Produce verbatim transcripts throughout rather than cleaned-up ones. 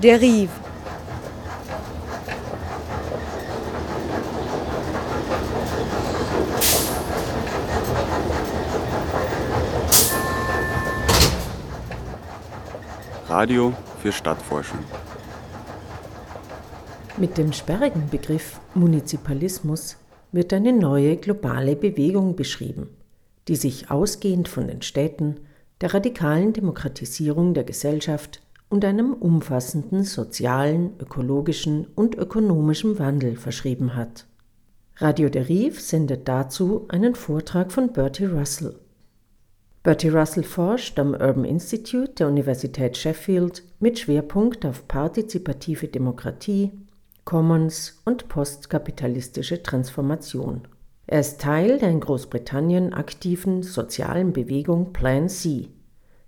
dérive. Radio für Stadtforschung. Mit dem sperrigen Begriff Munizipalismus wird eine neue globale Bewegung beschrieben, die sich ausgehend von den Städten, der radikalen Demokratisierung der Gesellschaft und einem umfassenden sozialen, ökologischen und ökonomischen Wandel verschrieben hat. Radio dérive sendet dazu einen Vortrag von Bertie Russell. Bertie Russell forscht am Urban Institute der Universität Sheffield mit Schwerpunkt auf partizipative Demokratie, Commons und postkapitalistische Transformation. Er ist Teil der in Großbritannien aktiven sozialen Bewegung Plan C,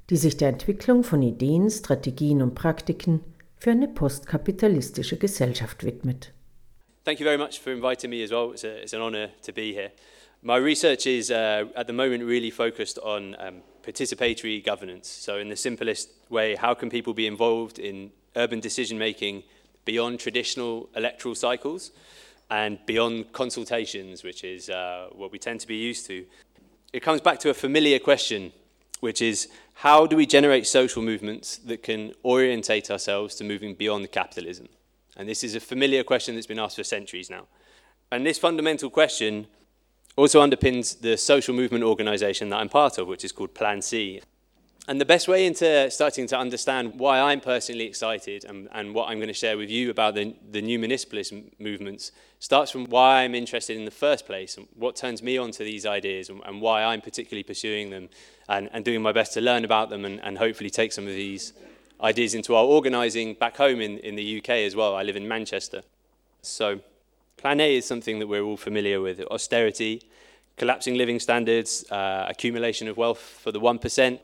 die sich der Entwicklung von Ideen, Strategien und Praktiken für eine postkapitalistische Gesellschaft widmet. Thank you very much for inviting me as well. It's, a, it's an honor to be here. My research is uh, at the moment really focused on um, participatory governance. So in the simplest way, how can people be involved in urban decision making beyond traditional electoral cycles? And beyond consultations, which is uh, what we tend to be used to. It comes back to a familiar question, which is how do we generate social movements that can orientate ourselves to moving beyond capitalism? And this is a familiar question that's been asked for centuries now. And this fundamental question also underpins the social movement organization that I'm part of, which is called Plan C. And the best way into starting to understand why I'm personally excited and, and what I'm going to share with you about the, the new municipalist m- movements starts from why I'm interested in the first place and what turns me on to these ideas and, and why I'm particularly pursuing them and, and doing my best to learn about them and, and hopefully take some of these ideas into our organising back home in, in the U K as well. I live in Manchester. So Plan A is something that we're all familiar with, austerity, collapsing living standards, uh, accumulation of wealth for the one percent.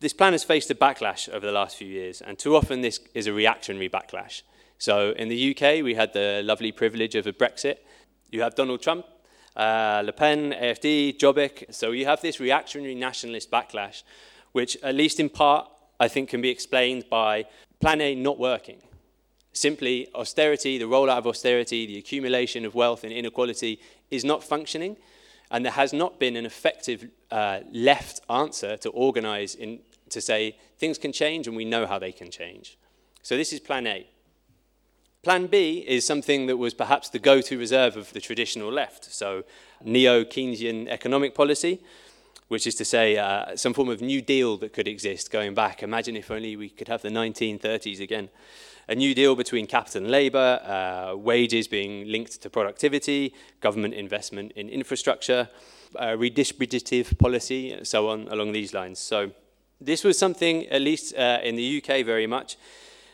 This plan has faced a backlash over the last few years, and too often this is a reactionary backlash. So in the U K, we had the lovely privilege of a Brexit. You have Donald Trump, uh, Le Pen, A F D, Jobbik. So you have this reactionary nationalist backlash, which at least in part, I think can be explained by Plan A not working. Simply austerity, the rollout of austerity, the accumulation of wealth and inequality is not functioning. And there has not been an effective uh, left answer to organise in to say things can change and we know how they can change. So this is Plan A. Plan B is something that was perhaps the go-to reserve of the traditional left, so neo-Keynesian economic policy, which is to say uh, some form of New Deal that could exist going back. Imagine if only we could have the nineteen thirties again. A new deal between capital and labour, uh, wages being linked to productivity, government investment in infrastructure, uh, redistributive policy, and so on along these lines. So this was something, at least uh, in the U K very much,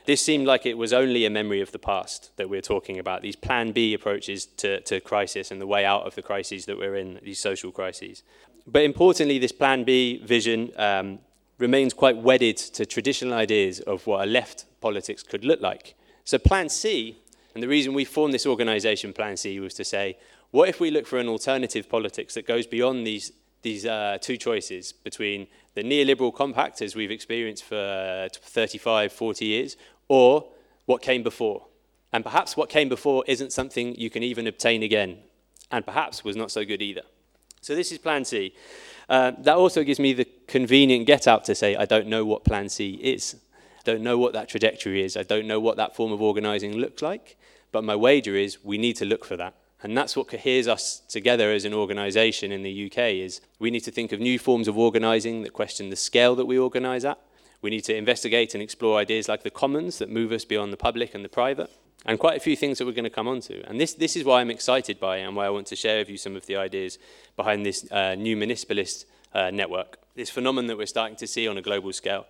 this seemed like it was only a memory of the past that we're talking about, these Plan B approaches to, to crisis and the way out of the crises that we're in, these social crises. But importantly, this Plan B vision um, remains quite wedded to traditional ideas of what a left politics could look like. So Plan C, and the reason we formed this organisation, Plan C, was to say, what if we look for an alternative politics that goes beyond these, these uh, two choices between the neoliberal compact, as we've experienced for uh, thirty-five, forty years, or what came before? And perhaps what came before isn't something you can even obtain again, and perhaps was not so good either. So this is Plan C. Uh, that also gives me the convenient get-out to say I don't know what Plan C is. I don't know what that trajectory is. I don't know what that form of organising looks like. But my wager is we need to look for that. And that's what coheres us together as an organisation in the U K is we need to think of new forms of organising that question the scale that we organise at. We need to investigate and explore ideas like the commons that move us beyond the public and the private. And quite a few things that we're going to come on to. And this, this is why I'm excited by it and why I want to share with you some of the ideas behind this uh, new municipalist uh, network, this phenomenon that we're starting to see on a global scale.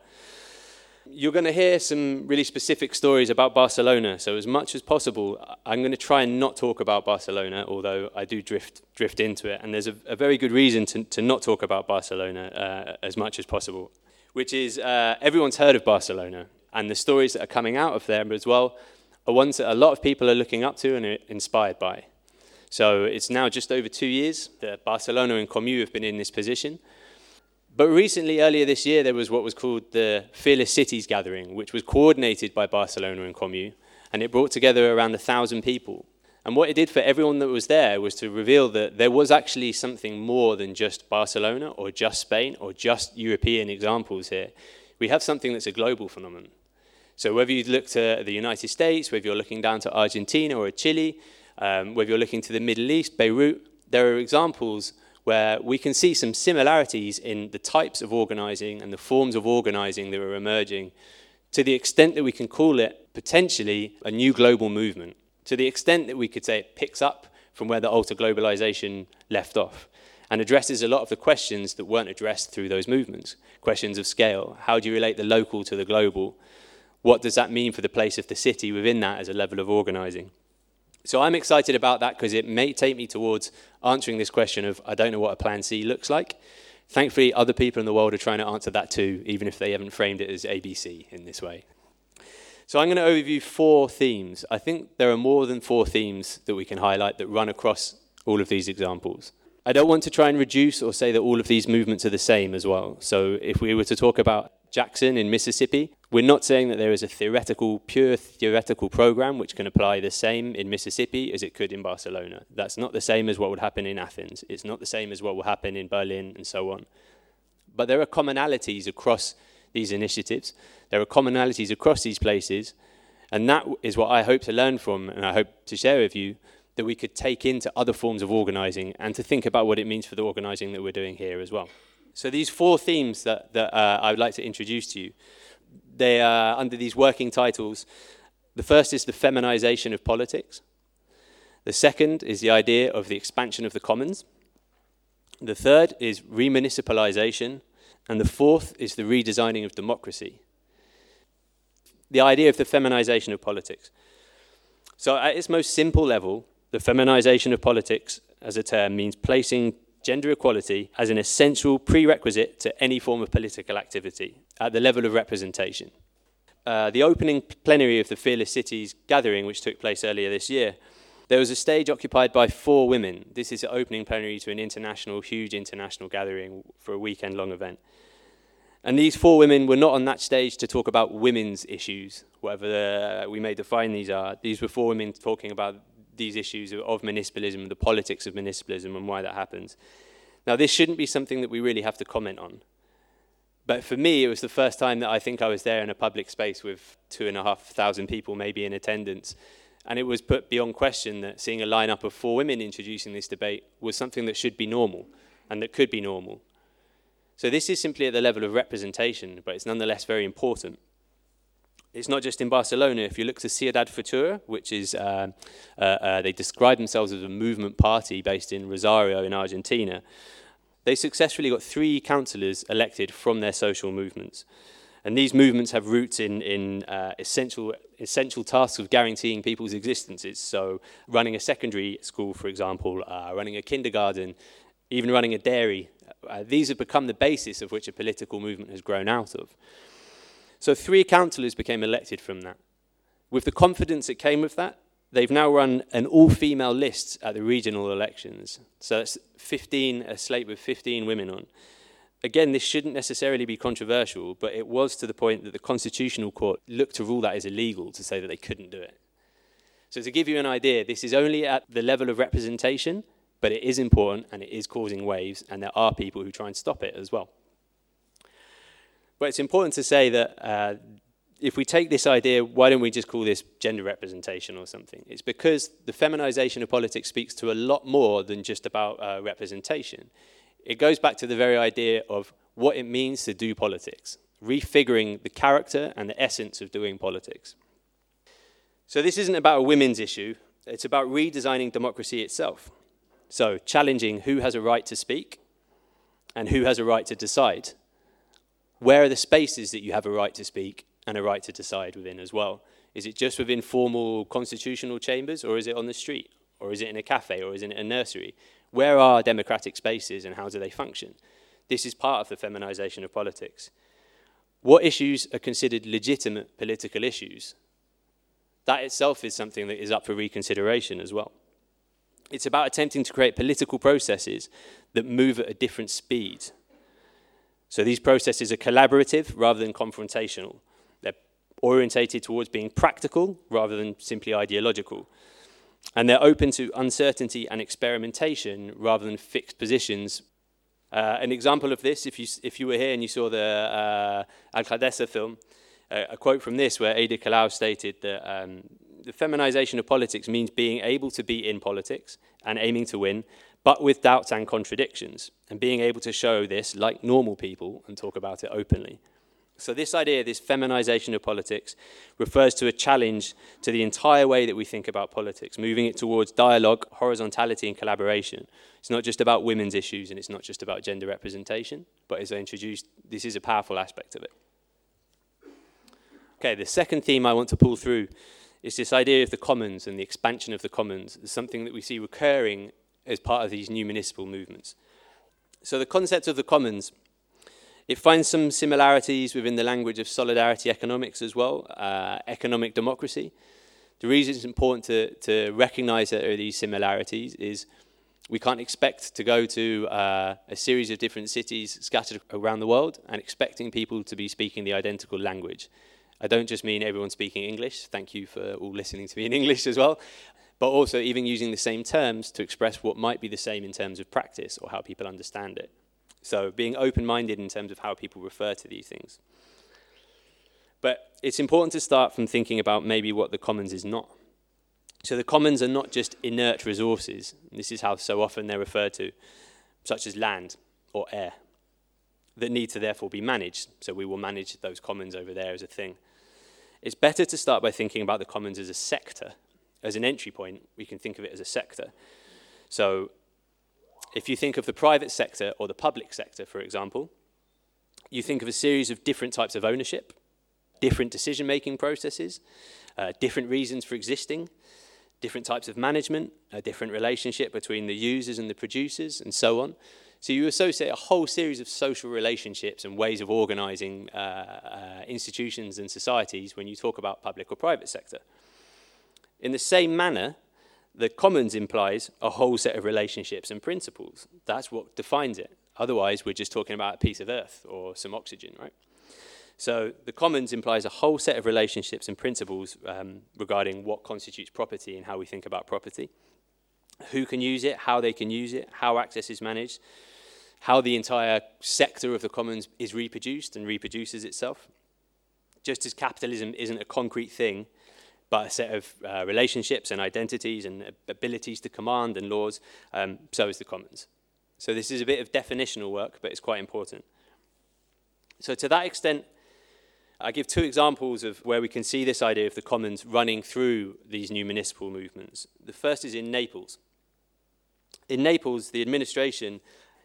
You're going to hear some really specific stories about Barcelona. So as much as possible, I'm going to try and not talk about Barcelona, although I do drift drift into it. And there's a, a very good reason to, to not talk about Barcelona uh, as much as possible, which is uh, everyone's heard of Barcelona. And the stories that are coming out of there as well are ones that a lot of people are looking up to and are inspired by. So it's now just over two years that Barcelona and Comú have been in this position. But recently, earlier this year, there was what was called the Fearless Cities Gathering, which was coordinated by Barcelona en Comú, and it brought together around one thousand people. And what it did for everyone that was there was to reveal that there was actually something more than just Barcelona or just Spain or just European examples here. We have something that's a global phenomenon. So whether you look to the United States, whether you're looking down to Argentina or Chile, um, whether you're looking to the Middle East, Beirut, there are examples where we can see some similarities in the types of organising and the forms of organising that are emerging, to the extent that we can call it potentially a new global movement, to the extent that we could say it picks up from where the ultra-globalization left off and addresses a lot of the questions that weren't addressed through those movements. Questions of scale. How do you relate the local to the global? What does that mean for the place of the city within that as a level of organizing? So I'm excited about that because it may take me towards answering this question of, I don't know what a Plan C looks like. Thankfully, other people in the world are trying to answer that too, even if they haven't framed it as A B C in this way. So I'm going to overview four themes. I think there are more than four themes that we can highlight that run across all of these examples. I don't want to try and reduce or say that all of these movements are the same as well. So if we were to talk about Jackson in Mississippi, we're not saying that there is a theoretical, pure theoretical program which can apply the same in Mississippi as it could in Barcelona. That's not the same as what would happen in Athens. It's not the same as what will happen in Berlin and so on. But there are commonalities across these initiatives. There are commonalities across these places, and that is what I hope to learn from, and I hope to share with you, that we could take into other forms of organising and to think about what it means for the organising that we're doing here as well. So these four themes that, that uh, I would like to introduce to you, they are under these working titles. The first is the feminisation of politics. The second is the idea of the expansion of the commons. The third is remunicipalisation. And the fourth is the redesigning of democracy. The idea of the feminisation of politics. So at its most simple level, the feminisation of politics as a term means placing gender equality as an essential prerequisite to any form of political activity at the level of representation. Uh, the opening plenary of the Fearless Cities Gathering, which took place earlier this year, there was a stage occupied by four women. This is the opening plenary to an international, huge international gathering for a weekend-long event. And these four women were not on that stage to talk about women's issues, whatever the, we may define these are. These were four women talking about these issues of, of municipalism, the politics of municipalism and why that happens. Now, this shouldn't be something that we really have to comment on. But for me, it was the first time that I think I was there in a public space with two and a half thousand people maybe in attendance. And it was put beyond question that seeing a lineup of four women introducing this debate was something that should be normal and that could be normal. So this is simply at the level of representation, but it's nonetheless very important. It's not just in Barcelona. If you look to Ciudad Futura, which is, uh, uh, uh, they describe themselves as a movement party based in Rosario in Argentina. They successfully got three councillors elected from their social movements. And these movements have roots in, in uh, essential, essential tasks of guaranteeing people's existences. So running a secondary school, for example, uh, running a kindergarten, even running a dairy. Uh, these have become the basis of which a political movement has grown out of. So three councillors became elected from that. With the confidence that came with that, they've now run an all-female list at the regional elections. So that's fifteen, a slate with fifteen women on. Again, this shouldn't necessarily be controversial, but it was to the point that the Constitutional Court looked to rule that as illegal, to say that they couldn't do it. So to give you an idea, this is only at the level of representation, but it is important and it is causing waves, and there are people who try and stop it as well. But it's important to say that uh, if we take this idea, why don't we just call this gender representation or something? It's because the feminisation of politics speaks to a lot more than just about uh, representation. It goes back to the very idea of what it means to do politics, refiguring the character and the essence of doing politics. So this isn't about a women's issue, it's about redesigning democracy itself. So challenging who has a right to speak and who has a right to decide. Where are the spaces that you have a right to speak and a right to decide within as well? Is it just within formal constitutional chambers, or is it on the street, or is it in a cafe, or is it in a nursery? Where are democratic spaces and how do they function? This is part of the feminisation of politics. What issues are considered legitimate political issues? That itself is something that is up for reconsideration as well. It's about attempting to create political processes that move at a different speed. So these processes are collaborative rather than confrontational. They're orientated towards being practical rather than simply ideological. And they're open to uncertainty and experimentation rather than fixed positions. Uh, an example of this, if you if you were here and you saw the uh, Al-Qadessa film, uh, a quote from this where Ada Colau stated that um, the feminization of politics means being able to be in politics and aiming to win, but with doubts and contradictions, and being able to show this like normal people and talk about it openly. So this idea, this feminization of politics, refers to a challenge to the entire way that we think about politics, moving it towards dialogue, horizontality, and collaboration. It's not just about women's issues, and it's not just about gender representation, but as I introduced, this is a powerful aspect of it. Okay, the second theme I want to pull through is this idea of the commons and the expansion of the commons. It's something that we see recurring as part of these new municipal movements. So the concept of the commons, it finds some similarities within the language of solidarity economics as well, uh, economic democracy. The reason it's important to, to recognize that there are these similarities is we can't expect to go to uh, a series of different cities scattered around the world and expecting people to be speaking the identical language. I don't just mean everyone speaking English, thank you for all listening to me in English as well, but also even using the same terms to express what might be the same in terms of practice or how people understand it. So being open-minded in terms of how people refer to these things. But it's important to start from thinking about maybe what the commons is not. So the commons are not just inert resources. This is how so often they're referred to, such as land or air, that need to therefore be managed. So we will manage those commons over there as a thing. It's better to start by thinking about the commons as a sector. As an entry point, we can think of it as a sector. So if you think of the private sector or the public sector, for example, you think of a series of different types of ownership, different decision-making processes, uh, different reasons for existing, different types of management, a different relationship between the users and the producers, and so on. So you associate a whole series of social relationships and ways of organizing uh, uh, institutions and societies when you talk about public or private sector. In the same manner, the commons implies a whole set of relationships and principles. That's what defines it. Otherwise, we're just talking about a piece of earth or some oxygen, right? So the commons implies a whole set of relationships and principles um, regarding what constitutes property and how we think about property, who can use it, how they can use it, how access is managed, how the entire sector of the commons is reproduced and reproduces itself. Just as capitalism isn't a concrete thing, but a set of uh, relationships and identities and abilities to command and laws, um, so is the commons. So this is a bit of definitional work, but it's quite important. So to that extent, I give two examples of where we can see this idea of the commons running through these new municipal movements. The first is in Naples. In Naples, the administration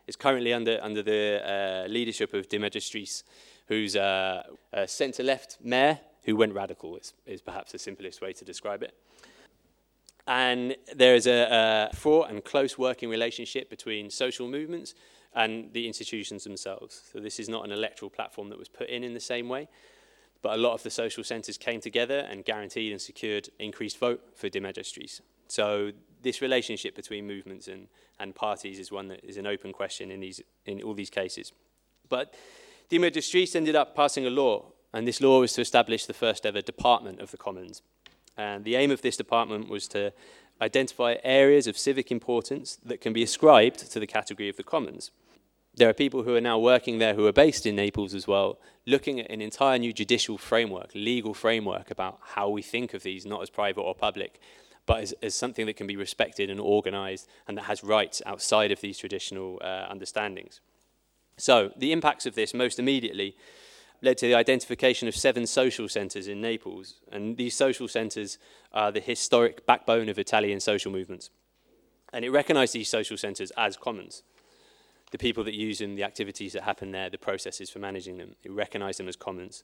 is currently under, under the uh, leadership of De Magistris, who's uh, a centre-left mayor, who went radical is, is perhaps the simplest way to describe it. And there is a, a fraught and close working relationship between social movements and the institutions themselves. So this is not an electoral platform that was put in in the same way, but a lot of the social centres came together and guaranteed and secured increased vote for De Magistris. So this relationship between movements and, and parties is one that is an open question in, these, in all these cases. But De Magistris ended up passing a law, and this law was to establish the first ever department of the commons. And the aim of this department was to identify areas of civic importance that can be ascribed to the category of the commons. There are people who are now working there who are based in Naples as well, looking at an entire new judicial framework, legal framework about how we think of these, not as private or public, but as, as something that can be respected and organized and that has rights outside of these traditional uh, understandings. So the impacts of this most immediately led to the identification of seven social centres in Naples. And these social centres are the historic backbone of Italian social movements. And it recognised these social centres as commons. The people that use them, the activities that happen there, the processes for managing them, it recognised them as commons.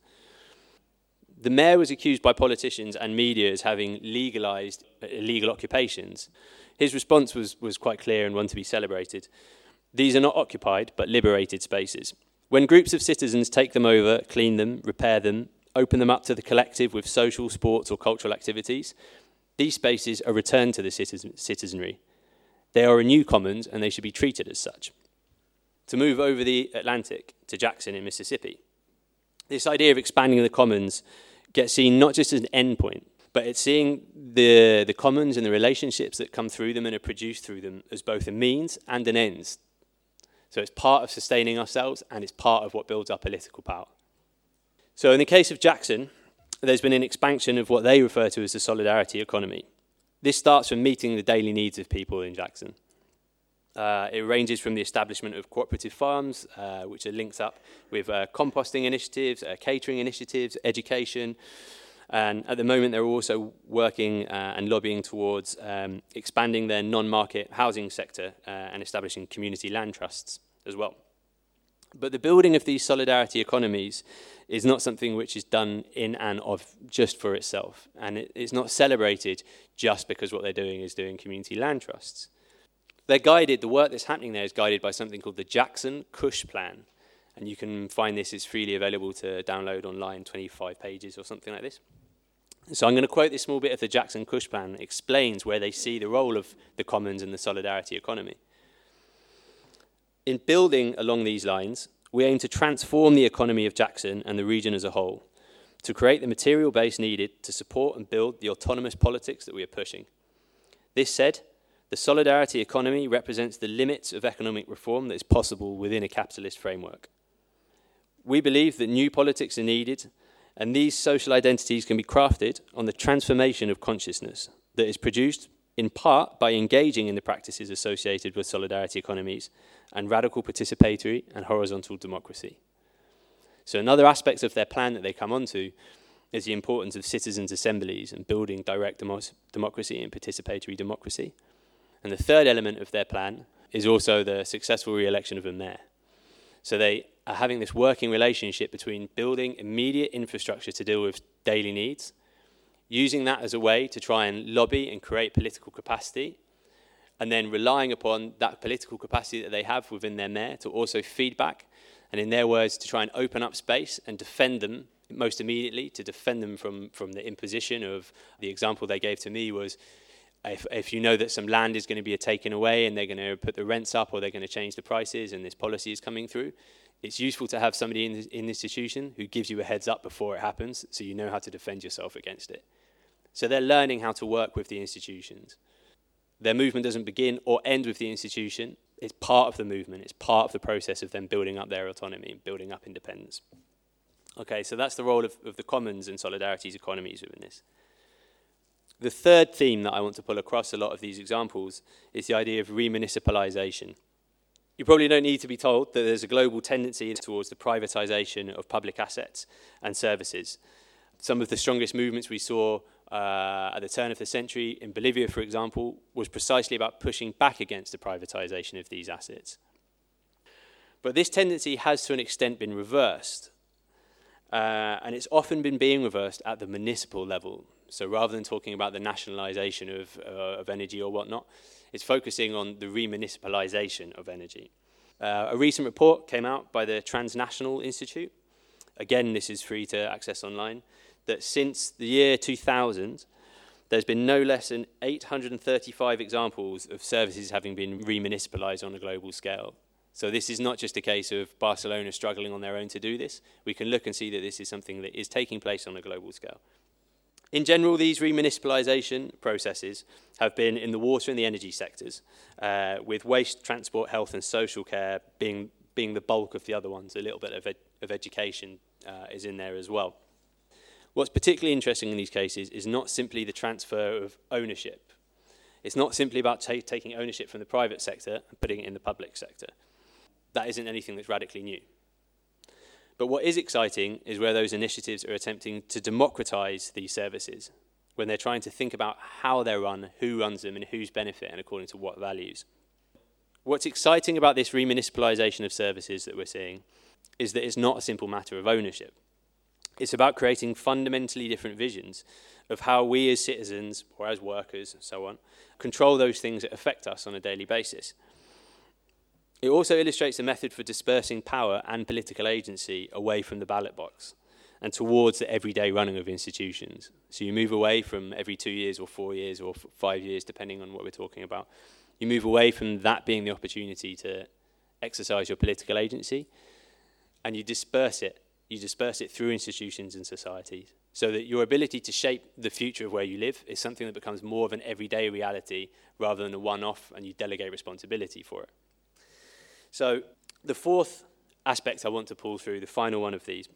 The mayor was accused by politicians and media as having legalised illegal occupations. His response was, was quite clear and one to be celebrated. These are not occupied, but liberated spaces. When groups of citizens take them over, clean them, repair them, open them up to the collective with social, sports or cultural activities, these spaces are returned to the citizen- citizenry. They are a new commons and they should be treated as such. to move over the Atlantic to Jackson in Mississippi. This idea of expanding the commons gets seen not just as an endpoint, but it's seeing the, the commons and the relationships that come through them and are produced through them as both a means and an end. So it's part of sustaining ourselves, and it's part of what builds our political power. So in the case of Jackson, there's been an expansion of what they refer to as the solidarity economy. This starts from meeting the daily needs of people in Jackson. Uh, it ranges from the establishment of cooperative farms, uh, which are linked up with uh, composting initiatives, uh, catering initiatives, education. And at the moment, they're also working uh, and lobbying towards um, expanding their non-market housing sector uh, and establishing community land trusts as well. But the building of these solidarity economies is not something which is done in and of just for itself. And it, it's not celebrated just because what they're doing is doing community land trusts. They're guided, the work that's happening there is guided by something called the Jackson Kush Plan. And you can find this is freely available to download online, twenty-five pages or something like this. So I'm going to quote this small bit of the Jackson Kush Plan that explains where they see the role of the commons and the solidarity economy. In building along these lines, we aim to transform the economy of Jackson and the region as a whole, to create the material base needed to support and build the autonomous politics that we are pushing. This said, the solidarity economy represents the limits of economic reform that is possible within a capitalist framework. We believe that new politics are needed, and these social identities can be crafted on the transformation of consciousness that is produced in part by engaging in the practices associated with solidarity economies and radical participatory and horizontal democracy. So another aspect of their plan that they come onto is the importance of citizens' assemblies and building direct demos- democracy and participatory democracy. And the third element of their plan is also the successful re-election of a mayor. So they are having this working relationship between building immediate infrastructure to deal with daily needs, using that as a way to try and lobby and create political capacity, and then relying upon that political capacity that they have within their mayor to also feedback, and in their words, to try and open up space and defend them most immediately, to defend them from, from the imposition of the example they gave to me was, if, if you know that some land is going to be taken away and they're going to put the rents up or they're going to change the prices and this policy is coming through, it's useful to have somebody in the, in the institution who gives you a heads up before it happens so you know how to defend yourself against it. So they're learning how to work with the institutions. Their movement doesn't begin or end with the institution. It's part of the movement. It's part of the process of them building up their autonomy and building up independence. Okay, so that's the role of, of the commons and solidarities economies within this. The third theme that I want to pull across a lot of these examples is the idea of remunicipalization. You probably don't need to be told that there's a global tendency towards the privatization of public assets and services. Some of the strongest movements we saw Uh, at the turn of the century, in Bolivia, for example, was precisely about pushing back against the privatization of these assets. But this tendency has to an extent been reversed, uh, and it's often been being reversed at the municipal level. So rather than talking about the nationalization of, uh, of energy or whatnot, it's focusing on the remunicipalization of energy. Uh, a recent report came out by the Transnational Institute. Again, this is free to access online. That since the year two thousand, there's been no less than eight hundred thirty-five examples of services having been remunicipalized on a global scale. So this is not just a case of Barcelona struggling on their own to do this. We can look and see that this is something that is taking place on a global scale. In general, these remunicipalization processes have been in the water and the energy sectors, uh, with waste, transport, health, and social care being, being the bulk of the other ones. A little bit of, ed- of education uh, is in there as well. What's particularly interesting in these cases is not simply the transfer of ownership. It's not simply about ta- taking ownership from the private sector and putting it in the public sector. That isn't anything that's radically new. But what is exciting is where those initiatives are attempting to democratize these services, when they're trying to think about how they're run, who runs them, and whose benefit, and according to what values. What's exciting about this remunicipalization of services that we're seeing is that it's not a simple matter of ownership. It's about creating fundamentally different visions of how we as citizens, or as workers, and so on, control those things that affect us on a daily basis. It also illustrates a method for dispersing power and political agency away from the ballot box and towards the everyday running of institutions. So you move away from every two years or four years or f- five years, depending on what we're talking about. You move away from that being the opportunity to exercise your political agency, and you disperse it. You disperse it through institutions and societies, so that your ability to shape the future of where you live is something that becomes more of an everyday reality rather than a one-off, and you delegate responsibility for it. So the fourth aspect I want to pull through, the final one of these,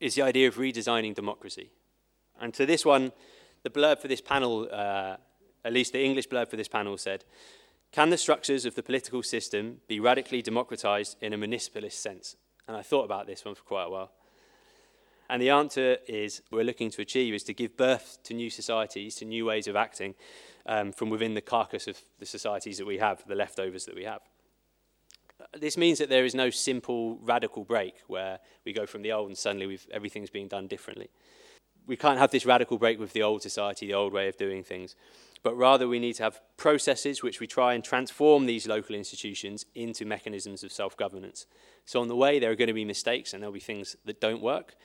is the idea of redesigning democracy. And to this one, the blurb for this panel, uh, at least the English blurb for this panel said, "Can the structures of the political system be radically democratized in a municipalist sense?" And I thought about this one for quite a while. And the answer is, we're looking to achieve is to give birth to new societies, to new ways of acting um, from within the carcass of the societies that we have, the leftovers that we have. This means that there is no simple radical break where we go from the old and suddenly we've, everything's being done differently. We can't have this radical break with the old society, the old way of doing things, but rather we need to have processes which we try and transform these local institutions into mechanisms of self-governance. So on the way, there are going to be mistakes and there'll be things that don't work,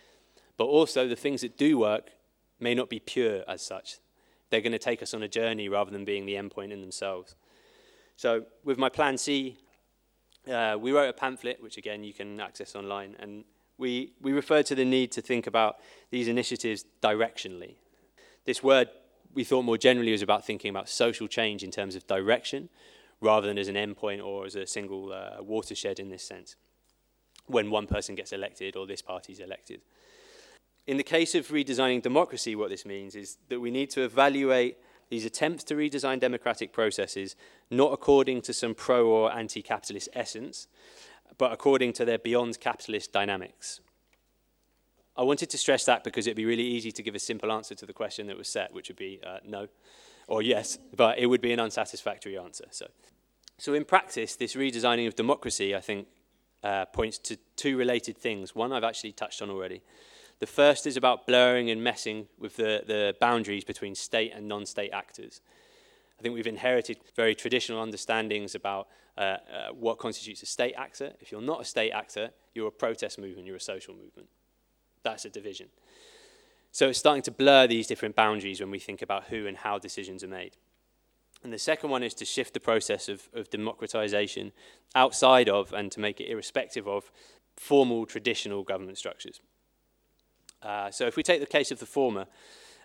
but also the things that do work may not be pure as such. They're going to take us on a journey rather than being the endpoint in themselves. So with my Plan C, uh, we wrote a pamphlet, which again, you can access online, and we, we referred to the need to think about these initiatives directionally. This word we thought more generally was about thinking about social change in terms of direction rather than as an endpoint or as a single uh, watershed in this sense, when one person gets elected or this party's elected. In the case of redesigning democracy, what this means is that we need to evaluate these attempts to redesign democratic processes not according to some pro or anti-capitalist essence, but according to their beyond capitalist dynamics. I wanted to stress that because it'd be really easy to give a simple answer to the question that was set, which would be uh, no or yes, but it would be an unsatisfactory answer. So, so in practice, this redesigning of democracy, I think, uh, points to two related things. One I've actually touched on already. The first is about blurring and messing with the, the boundaries between state and non-state actors. I think we've inherited very traditional understandings about uh, uh, what constitutes a state actor. If you're not a state actor, you're a protest movement, you're a social movement. That's a division. So it's starting to blur these different boundaries when we think about who and how decisions are made. And the second one is to shift the process of, of democratization outside of and to make it irrespective of formal traditional government structures. Uh, so if we take the case of the former,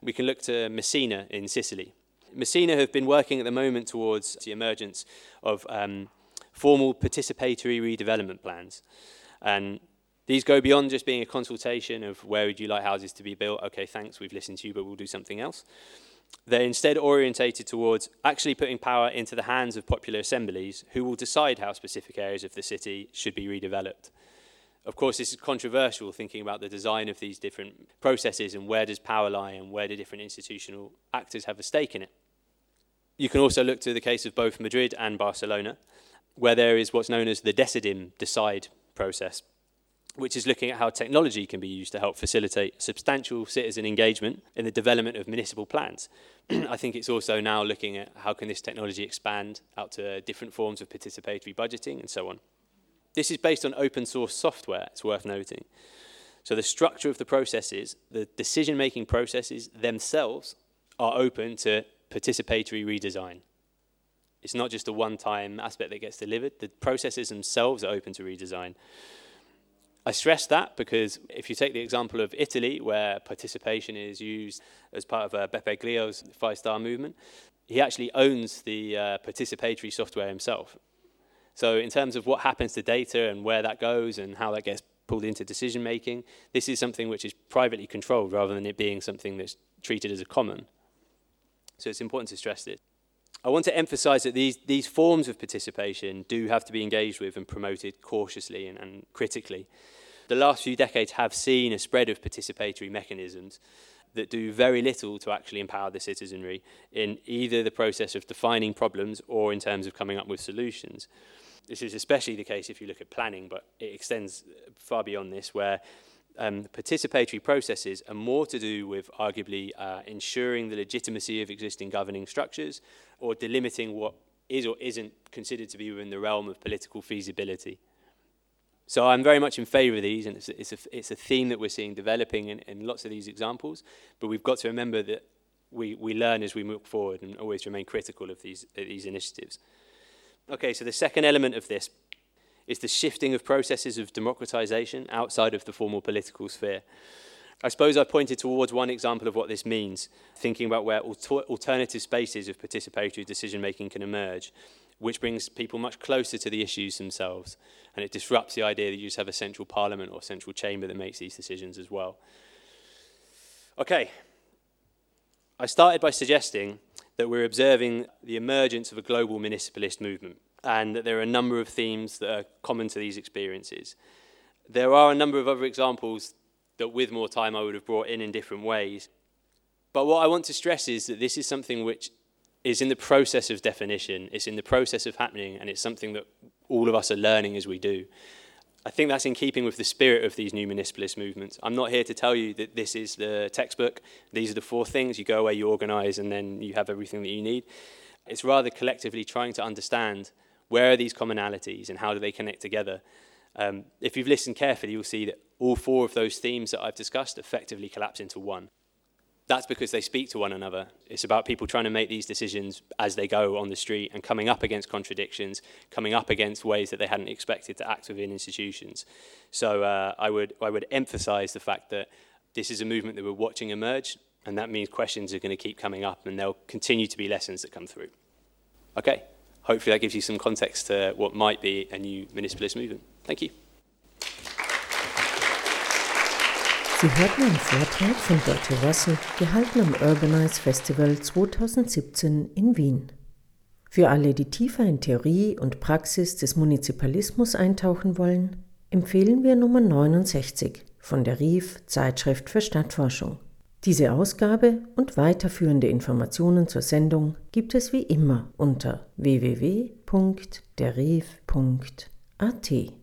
we can look to Messina in Sicily. Messina have been working at the moment towards the emergence of um, formal participatory redevelopment plans. And these go beyond just being a consultation of where would you like houses to be built. Okay, thanks, we've listened to you, but we'll do something else. They're instead orientated towards actually putting power into the hands of popular assemblies who will decide how specific areas of the city should be redeveloped. Of course, this is controversial, thinking about the design of these different processes and where does power lie and where do different institutional actors have a stake in it. You can also look to the case of both Madrid and Barcelona, where there is what's known as the Decidim, decide process, which is looking at how technology can be used to help facilitate substantial citizen engagement in the development of municipal plans. I think it's also now looking at how can this technology expand out to different forms of participatory budgeting and so on. This is based on open source software, it's worth noting. So the structure of the processes, the decision-making processes themselves are open to participatory redesign. It's not just a one-time aspect that gets delivered, the processes themselves are open to redesign. I stress that because if you take the example of Italy, where participation is used as part of uh, Beppe Glio's five-star movement, he actually owns the uh, participatory software himself. So in terms of what happens to data and where that goes and how that gets pulled into decision-making, this is something which is privately controlled rather than it being something that's treated as a common. So it's important to stress this. I want to emphasize that these, these forms of participation do have to be engaged with and promoted cautiously and, and critically. The last few decades have seen a spread of participatory mechanisms that do very little to actually empower the citizenry in either the process of defining problems or in terms of coming up with solutions. This is especially the case if you look at planning, but it extends far beyond this, where um, participatory processes are more to do with arguably uh, ensuring the legitimacy of existing governing structures or delimiting what is or isn't considered to be within the realm of political feasibility. So I'm very much in favour of these, and it's a, it's, a, it's a theme that we're seeing developing in, in lots of these examples, but we've got to remember that we, we learn as we move forward and always remain critical of these, of these initiatives. Okay, so the second element of this is the shifting of processes of democratization outside of the formal political sphere. I suppose I pointed towards one example of what this means, thinking about where alter- alternative spaces of participatory decision-making can emerge, which brings people much closer to the issues themselves, and it disrupts the idea that you just have a central parliament or central chamber that makes these decisions as well. Okay, I started by suggesting that we're observing the emergence of a global municipalist movement, and that there are a number of themes that are common to these experiences. There are a number of other examples that with more time I would have brought in in different ways. But what I want to stress is that this is something which is in the process of definition, it's in the process of happening, and it's something that all of us are learning as we do. I think that's in keeping with the spirit of these new municipalist movements. I'm not here to tell you that this is the textbook, these are the four things, you go away, you organise, and then you have everything that you need. It's rather collectively trying to understand where are these commonalities and how do they connect together. Um, if you've listened carefully, you'll see that all four of those themes that I've discussed effectively collapse into one. That's because they speak to one another. It's about people trying to make these decisions as they go on the street and coming up against contradictions, coming up against ways that they hadn't expected to act within institutions. So uh, I would I would emphasise the fact that this is a movement that we're watching emerge, and that means questions are going to keep coming up, and there'll continue to be lessons that come through. Okay, hopefully that gives you some context to what might be a new municipalist movement. Thank you. Sie hörten einen Vortrag von Bertie Russell, gehalten am Urbanize Festival zwanzig siebzehn in Wien. Für alle, die tiefer in Theorie und Praxis des Munizipalismus eintauchen wollen, empfehlen wir Nummer neunundsechzig von derive, Zeitschrift für Stadtforschung. Diese Ausgabe und weiterführende Informationen zur Sendung gibt es wie immer unter w w w Punkt derive Punkt a t.